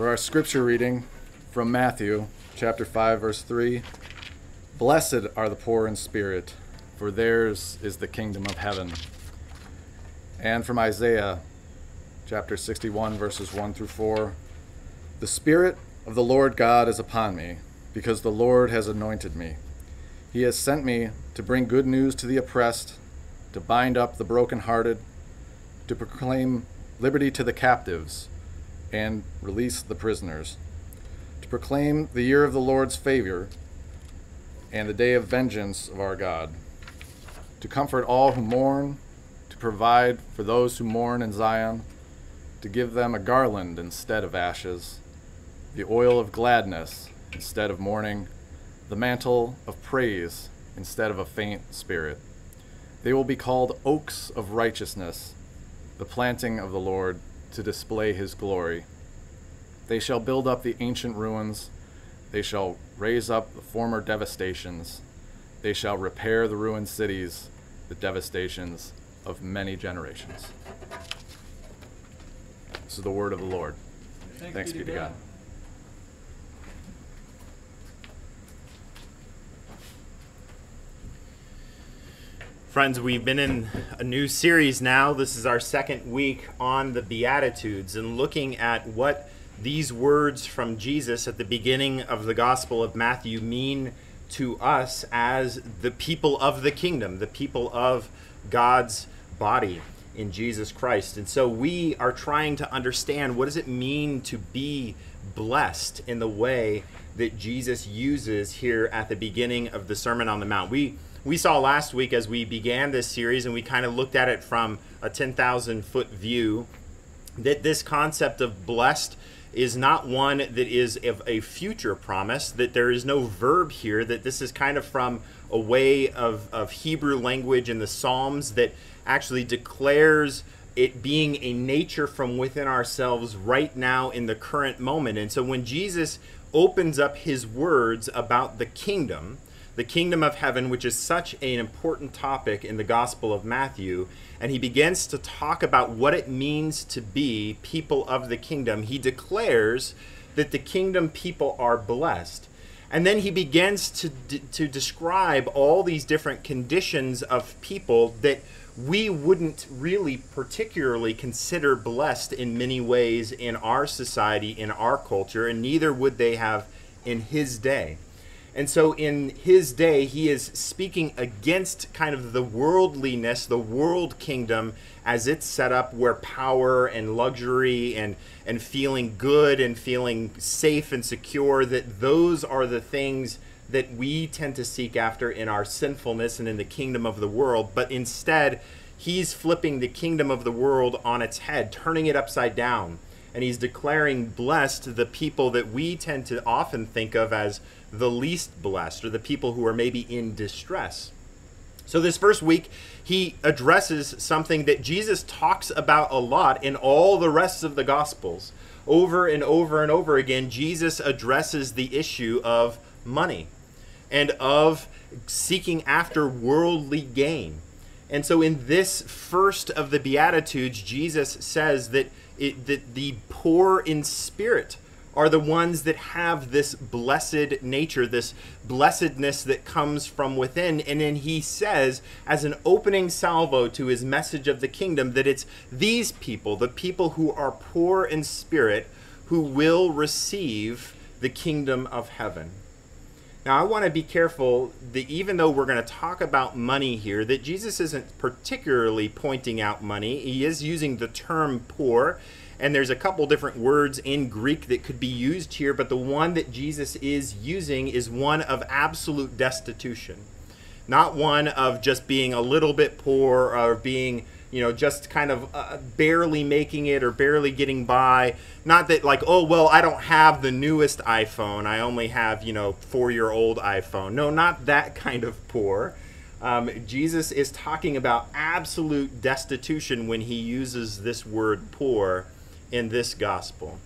For our scripture reading from Matthew chapter 5, verse 3, "Blessed are the poor in spirit, for theirs is the kingdom of heaven." And from Isaiah chapter 61, verses 1 through 4, "The Spirit of the Lord God is upon me, because the Lord has anointed me. He has sent me to bring good news to the oppressed, to bind up the brokenhearted, to proclaim liberty to the captives, and release the prisoners, to proclaim the year of the Lord's favor and the day of vengeance of our God, to comfort all who mourn, to provide for those who mourn in Zion, to give them a garland instead of ashes, the oil of gladness instead of mourning, the mantle of praise instead of a faint spirit. They will be called oaks of righteousness, the planting of the Lord to display his glory. They shall build up the ancient ruins. They shall raise up the former devastations. They shall repair the ruined cities, the devastations of many generations." This is the word of the Lord. Thanks be to God. Friends, we've been in a new series now. This is our second week on the Beatitudes and looking at what these words from Jesus at the beginning of the Gospel of Matthew mean to us as the people of the kingdom, the people of God's body in Jesus Christ. And so we are trying to understand, what does it mean to be blessed in the way that Jesus uses here at the beginning of the Sermon on the Mount? We saw last week as we began this series, and we kind of looked at it from a 10,000-foot view, that this concept of blessed is not one that is of a future promise, that there is no verb here, that this is kind of from a way of Hebrew language in the Psalms that actually declares it being a nature from within ourselves right now in the current moment. And so when Jesus opens up his words about the kingdom of heaven, which is such an important topic in the Gospel of Matthew, and he begins to talk about what it means to be people of the kingdom, he declares that the kingdom people are blessed. And then he begins to describe all these different conditions of people that we wouldn't really particularly consider blessed in many ways in our society, in our culture, and neither would they have in his day. And so in his day, he is speaking against kind of the worldliness, the world kingdom as it's set up, where power and luxury and feeling good and feeling safe and secure, that those are the things that we tend to seek after in our sinfulness and in the kingdom of the world. But instead, he's flipping the kingdom of the world on its head, turning it upside down. And he's declaring blessed the people that we tend to often think of as the least blessed, or the people who are maybe in distress. So this first week, he addresses something that Jesus talks about a lot in all the rest of the Gospels. Over and over and over again, Jesus addresses the issue of money and of seeking after worldly gain. And so in this first of the Beatitudes, Jesus says that the poor in spirit are the ones that have this blessed nature, this blessedness that comes from within. And then he says, as an opening salvo to his message of the kingdom, that it's these people, the people who are poor in spirit, who will receive the kingdom of heaven. Now, I want to be careful that even though we're going to talk about money here, that Jesus isn't particularly pointing out money. He is using the term poor, and there's a couple different words in Greek that could be used here, but the one that Jesus is using is one of absolute destitution, not one of just being a little bit poor or being, just kind of barely making it or barely getting by. Not that like, oh, well, I don't have the newest iPhone. I only have, 4-year-old iPhone. No, not that kind of poor. Jesus is talking about absolute destitution when he uses this word poor in this gospel.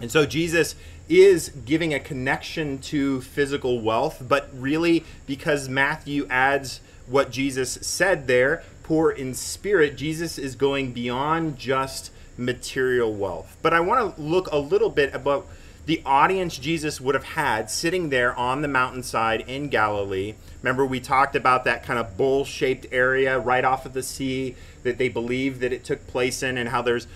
And so Jesus is giving a connection to physical wealth, but really because Matthew adds what Jesus said there, poor in spirit, Jesus is going beyond just material wealth. But I want to look a little bit about the audience Jesus would have had sitting there on the mountainside in Galilee. Remember, we talked about that kind of bowl-shaped area right off of the sea that they believe that it took place in, and how there's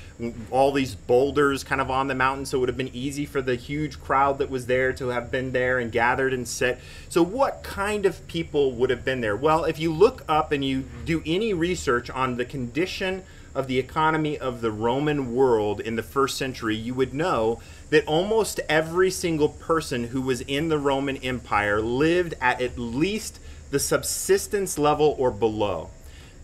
all these boulders kind of on the mountain, so it would have been easy for the huge crowd that was there to have been there and gathered and sit. So what kind of people would have been there? Well, if you look up and you do any research on the condition of the economy of the Roman world in the first century, you would know that almost every single person who was in the Roman Empire lived at least the subsistence level or below.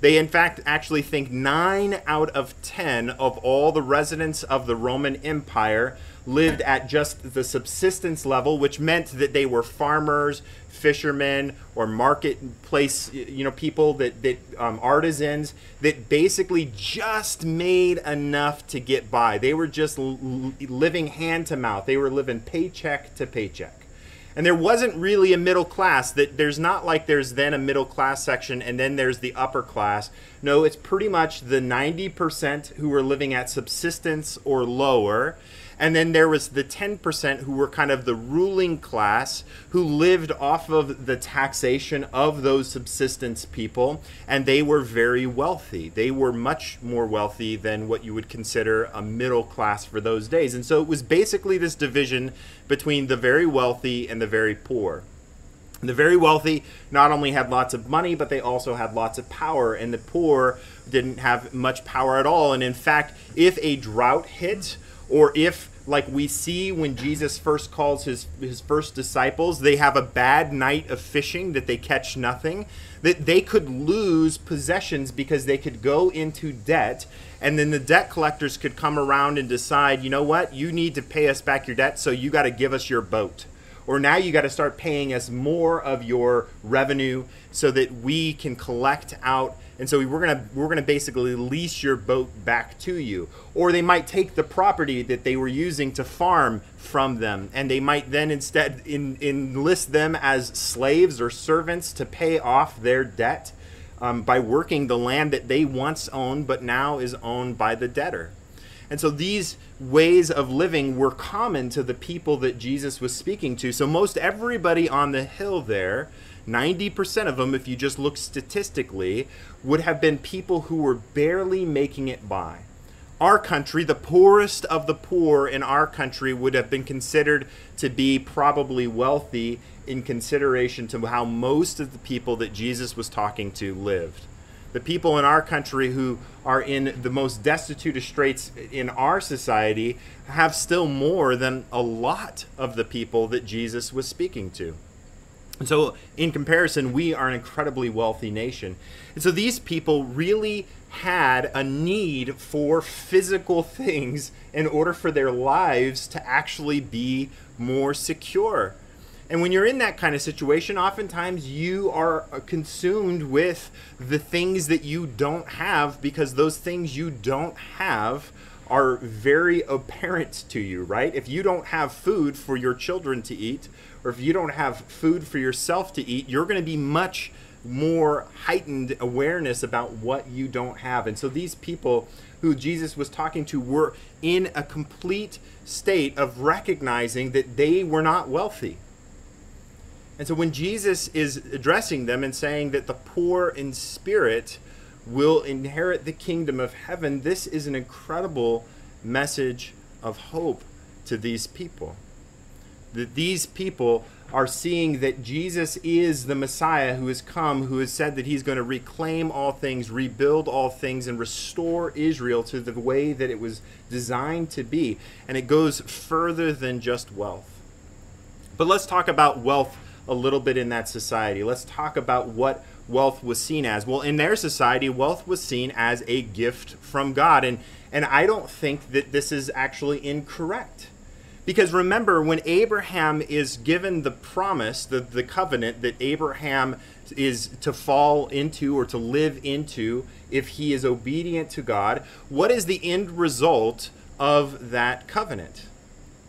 They in fact actually think 9 out of 10 of all the residents of the Roman Empire lived at just the subsistence level, which meant that they were farmers, fishermen, or marketplace, you know, people that artisans that basically just made enough to get by. They were just living hand to mouth. They were living paycheck to paycheck. And there wasn't really a middle class. That there's not like there's then a middle class section and then there's the upper class. No, it's pretty much the 90% who were living at subsistence or lower. And then there was the 10% who were kind of the ruling class, who lived off of the taxation of those subsistence people, and they were very wealthy. They were much more wealthy than what you would consider a middle class for those days. And so it was basically this division between the very wealthy and the very poor. The very wealthy not only had lots of money, but they also had lots of power, and the poor didn't have much power at all. And in fact, if a drought hit, or if, like we see when Jesus first calls his first disciples, they have a bad night of fishing, that they catch nothing, that they could lose possessions because they could go into debt, and then the debt collectors could come around and decide, you know what, you need to pay us back your debt, so you got to give us your boat. Or now you got to start paying us more of your revenue so that we can collect out. And so we're gonna basically lease your boat back to you. Or they might take the property that they were using to farm from them, and they might then instead enlist them as slaves or servants to pay off their debt by working the land that they once owned but now is owned by the debtor. And so these ways of living were common to the people that Jesus was speaking to. So most everybody on the hill there, 90% of them, if you just look statistically, would have been people who were barely making it by. Our country, the poorest of the poor in our country would have been considered to be probably wealthy in consideration to how most of the people that Jesus was talking to lived. The people in our country who are in the most destitute of straits in our society have still more than a lot of the people that Jesus was speaking to. And so in comparison, we are an incredibly wealthy nation. And so these people really had a need for physical things in order for their lives to actually be more secure. And when you're in that kind of situation, oftentimes you are consumed with the things that you don't have, because those things you don't have are very apparent to you, right? If you don't have food for your children to eat, or if you don't have food for yourself to eat, you're going to be much more heightened awareness about what you don't have. And so these people who Jesus was talking to were in a complete state of recognizing that they were not wealthy. And so when Jesus is addressing them and saying that the poor in spirit will inherit the kingdom of heaven, this is an incredible message of hope to these people. That these people are seeing that Jesus is the Messiah who has come, who has said that he's going to reclaim all things, rebuild all things, and restore Israel to the way that it was designed to be. And it goes further than just wealth. But let's talk about wealth a little bit in that society. Let's talk about what wealth was seen as. Well, in their society, wealth was seen as a gift from God. And I don't think that this is actually incorrect. Because remember, when Abraham is given the promise, the covenant that Abraham is to fall into or to live into if he is obedient to God, what is the end result of that covenant?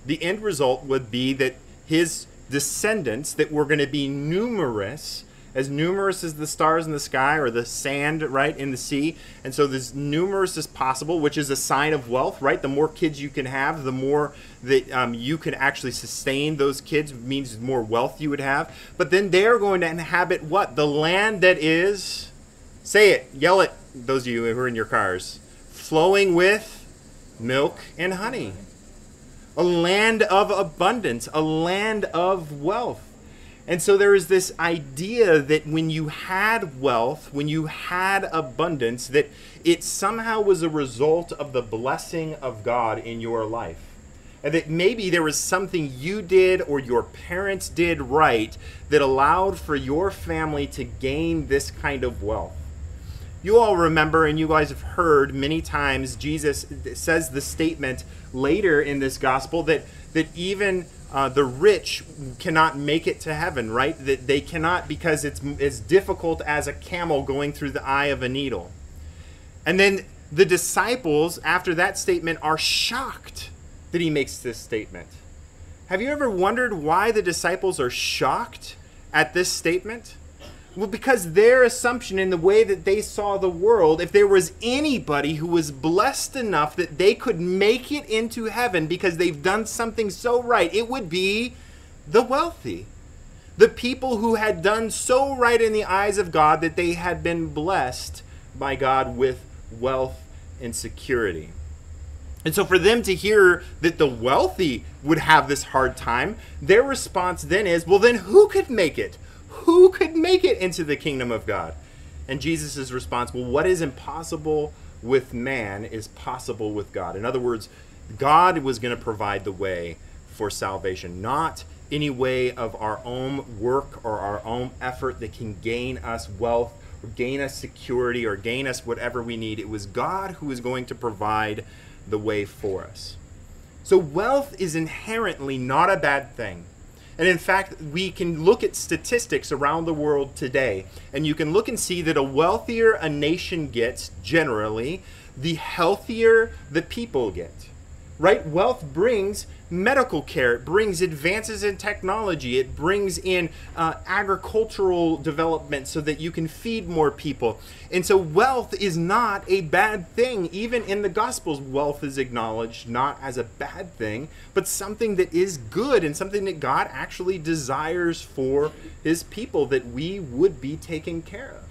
The end result would be that his descendants that were going to be numerous, as numerous as the stars in the sky or the sand, right, in the sea. And so as numerous as possible, which is a sign of wealth, right? The more kids you can have, the more that you can actually sustain those kids, means more wealth you would have. But then they're going to inhabit what? The land that is, say it, yell it, those of you who are in your cars, flowing with milk and honey. A land of abundance, a land of wealth. And so there is this idea that when you had wealth, when you had abundance, that it somehow was a result of the blessing of God in your life. And that maybe there was something you did or your parents did right that allowed for your family to gain this kind of wealth. You all remember, and you guys have heard many times, Jesus says the statement later in this gospel that even the rich cannot make it to heaven, right? That they cannot, because it's as difficult as a camel going through the eye of a needle. And then the disciples, after that statement, are shocked that he makes this statement. Have you ever wondered why the disciples are shocked at this statement? Well, because their assumption in the way that they saw the world, if there was anybody who was blessed enough that they could make it into heaven because they've done something so right, it would be the wealthy. The people who had done so right in the eyes of God that they had been blessed by God with wealth and security. And so for them to hear that the wealthy would have this hard time, their response then is, well, then who could make it? Who could make it into the kingdom of God? And Jesus is responsible. What is impossible with man is possible with God. In other words, God was going to provide the way for salvation, not any way of our own work or our own effort that can gain us wealth or gain us security or gain us whatever we need. It was God who was going to provide the way for us. So wealth is inherently not a bad thing. And in fact, we can look at statistics around the world today, and you can look and see that the wealthier a nation gets, generally, the healthier the people get, right? Wealth brings medical care. It brings advances in technology. It brings in agricultural development so that you can feed more people. And so wealth is not a bad thing. Even in the Gospels, wealth is acknowledged not as a bad thing, but something that is good and something that God actually desires for his people, that we would be taken care of.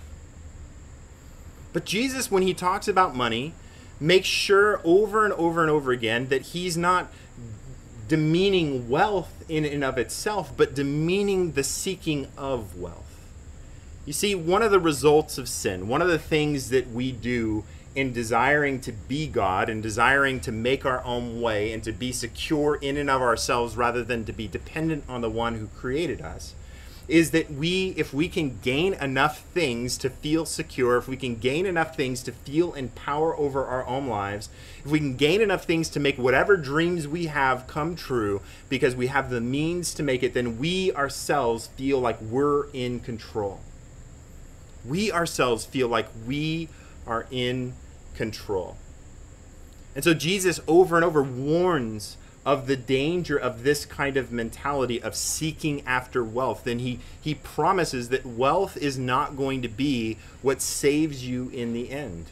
But Jesus, when he talks about money, makes sure over and over and over again that he's not demeaning wealth in and of itself, but demeaning the seeking of wealth. You see, one of the results of sin, one of the things that we do in desiring to be God and desiring to make our own way and to be secure in and of ourselves rather than to be dependent on the one who created us, is that if we can gain enough things to feel secure, if we can gain enough things to feel in power over our own lives, if we can gain enough things to make whatever dreams we have come true because we have the means to make it, then we ourselves feel like we're in control. We ourselves feel like we are in control. And so Jesus over and over warns of the danger of this kind of mentality of seeking after wealth. Then he promises that wealth is not going to be what saves you in the end.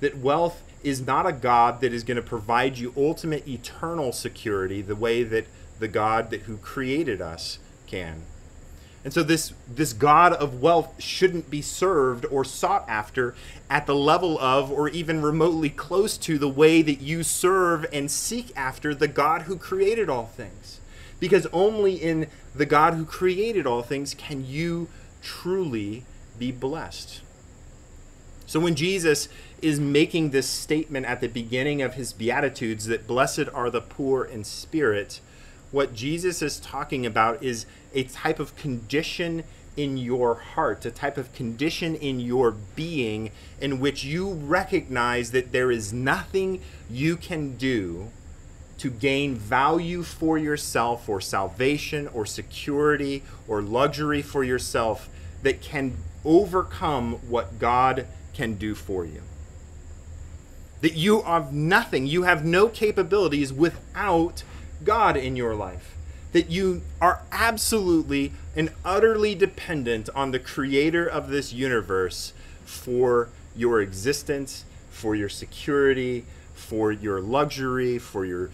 That wealth is not a God that is going to provide you ultimate eternal security the way that the God who created us can. And so this God of wealth shouldn't be served or sought after at the level of or even remotely close to the way that you serve and seek after the God who created all things. Because only in the God who created all things can you truly be blessed. So when Jesus is making this statement at the beginning of his Beatitudes that blessed are the poor in spirit, what Jesus is talking about is a type of condition in your heart, a type of condition in your being in which you recognize that there is nothing you can do to gain value for yourself or salvation or security or luxury for yourself that can overcome what God can do for you. That you have nothing, you have no capabilities without God in your life. that you are absolutely and utterly dependent on the creator of this universe for your existence, for your security, for your luxury, for your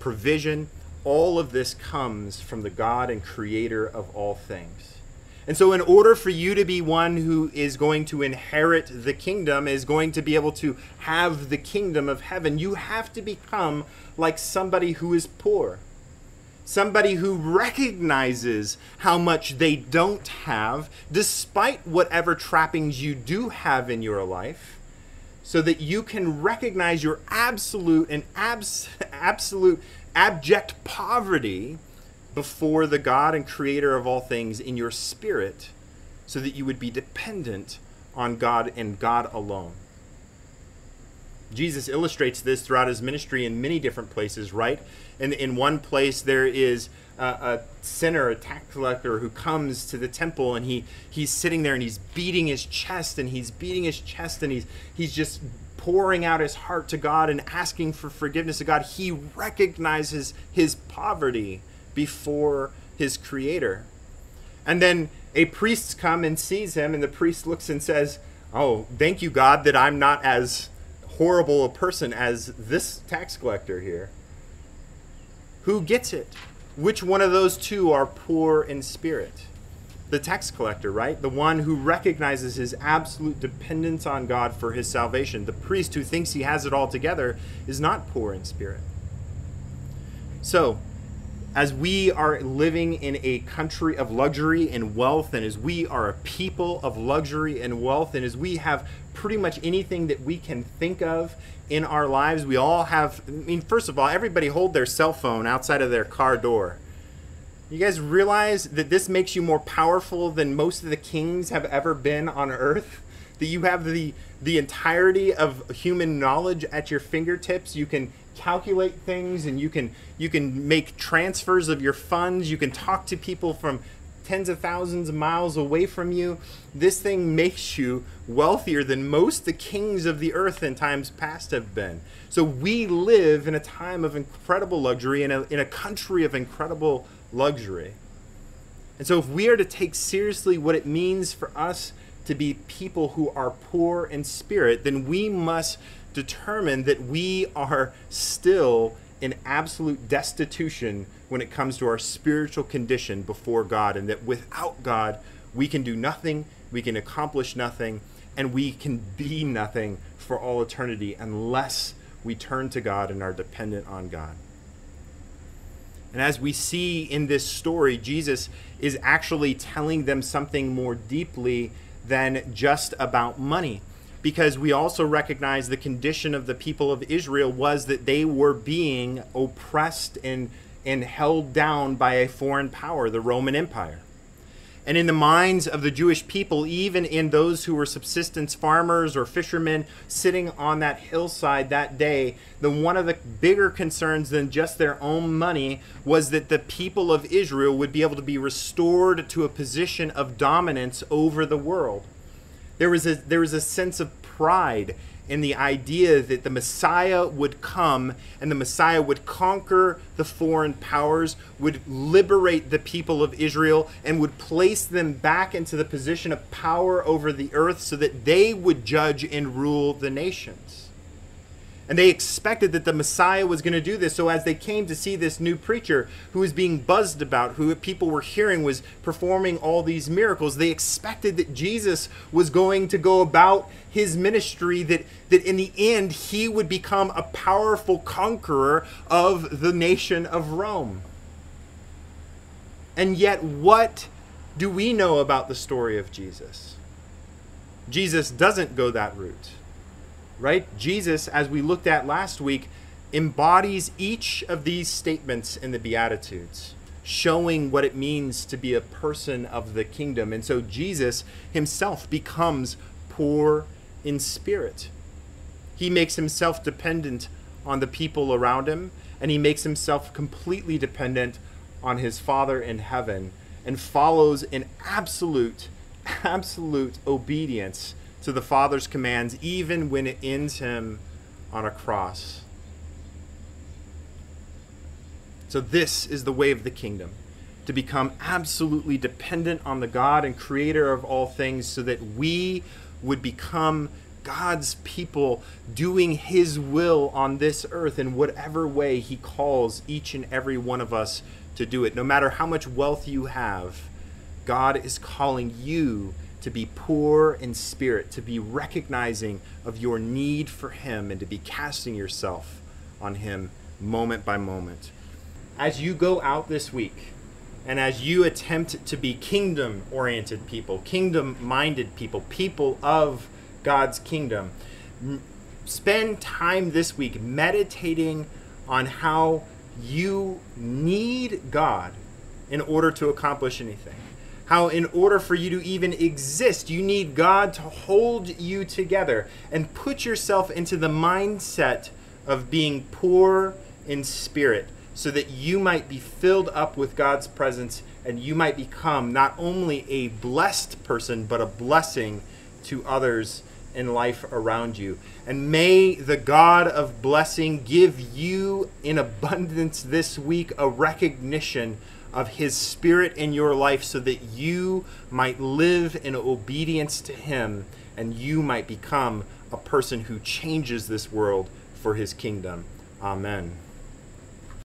provision. All of this comes from the God and creator of all things. And so in order for you to be one who is going to inherit the kingdom, is going to be able to have the kingdom of heaven, you have to become like somebody who is poor, somebody who recognizes how much they don't have, despite whatever trappings you do have in your life, so that you can recognize your absolute and abject poverty before the God and creator of all things in your spirit, so that you would be dependent on God and God alone. Jesus illustrates this throughout his ministry in many different places, right? And in one place there is a sinner, a tax collector, who comes to the temple, and he's sitting there and he's beating his chest, and he's just pouring out his heart to God and asking for forgiveness of God. He recognizes his poverty before his creator. And then a priest comes and sees him, and the priest looks and says, "Oh, thank you, God, that I'm not as horrible a person as this tax collector here." Who gets it? Which one of those two are poor in spirit? The tax collector, right? The one who recognizes his absolute dependence on God for his salvation. The priest, who thinks he has it all together, is not poor in spirit. So, as we are living in a country of luxury and wealth, and as we are a people of luxury and wealth, and as we have pretty much anything that we can think of in our lives, we all have, I mean, first of all, everybody hold their cell phone outside of their car door. You guys realize that this makes you more powerful than most of the kings have ever been on earth? That you have the entirety of human knowledge at your fingertips. You can calculate things, and you can make transfers of your funds. You can talk to people from tens of thousands of miles away from you. This thing makes you wealthier than most of the kings of the earth in times past have been. So we live in a time of incredible luxury, in a country of incredible luxury. And so if we are to take seriously what it means for us to be people who are poor in spirit, then we must determine that we are still in absolute destitution when it comes to our spiritual condition before God, and that without God we can do nothing, we can accomplish nothing, and we can be nothing for all eternity unless we turn to God and are dependent on God. And as we see in this story, Jesus is actually telling them something more deeply than just about money, because we also recognize the condition of the people of Israel was that they were being oppressed and held down by a foreign power, the Roman Empire. And in the minds of the Jewish people, even in those who were subsistence farmers or fishermen sitting on that hillside that day, one of the bigger concerns than just their own money was that the people of Israel would be able to be restored to a position of dominance over the world. There was a sense of pride in the idea that the Messiah would come, and the Messiah would conquer the foreign powers, would liberate the people of Israel, and would place them back into the position of power over the earth so that they would judge and rule the nations. And they expected that the Messiah was going to do this. So as they came to see this new preacher who was being buzzed about, who people were hearing was performing all these miracles, they expected that Jesus was going to go about his ministry, that in the end he would become a powerful conqueror of the nation of Rome. And yet, what do we know about the story of Jesus? Jesus doesn't go that route. Right? Jesus, as we looked at last week, embodies each of these statements in the Beatitudes, showing what it means to be a person of the kingdom. And so Jesus himself becomes poor in spirit. He makes himself dependent on the people around him, and he makes himself completely dependent on his Father in heaven, and follows in absolute obedience to the Father's commands, even when it ends him on a cross. So this is the way of the kingdom, to become absolutely dependent on the God and creator of all things so that we would become God's people doing his will on this earth in whatever way he calls each and every one of us to do it. No matter how much wealth you have, God is calling you to be poor in spirit, to be recognizing of your need for him and to be casting yourself on him moment by moment. As you go out this week, and as you attempt to be kingdom-oriented people, kingdom-minded people, people of God's kingdom, spend time this week meditating on how you need God in order to accomplish anything. How in order for you to even exist, you need God to hold you together, and put yourself into the mindset of being poor in spirit, so that you might be filled up with God's presence and you might become not only a blessed person, but a blessing to others in life around you. And may the God of blessing give you in abundance this week a recognition of his spirit in your life so that you might live in obedience to him and you might become a person who changes this world for his kingdom. Amen.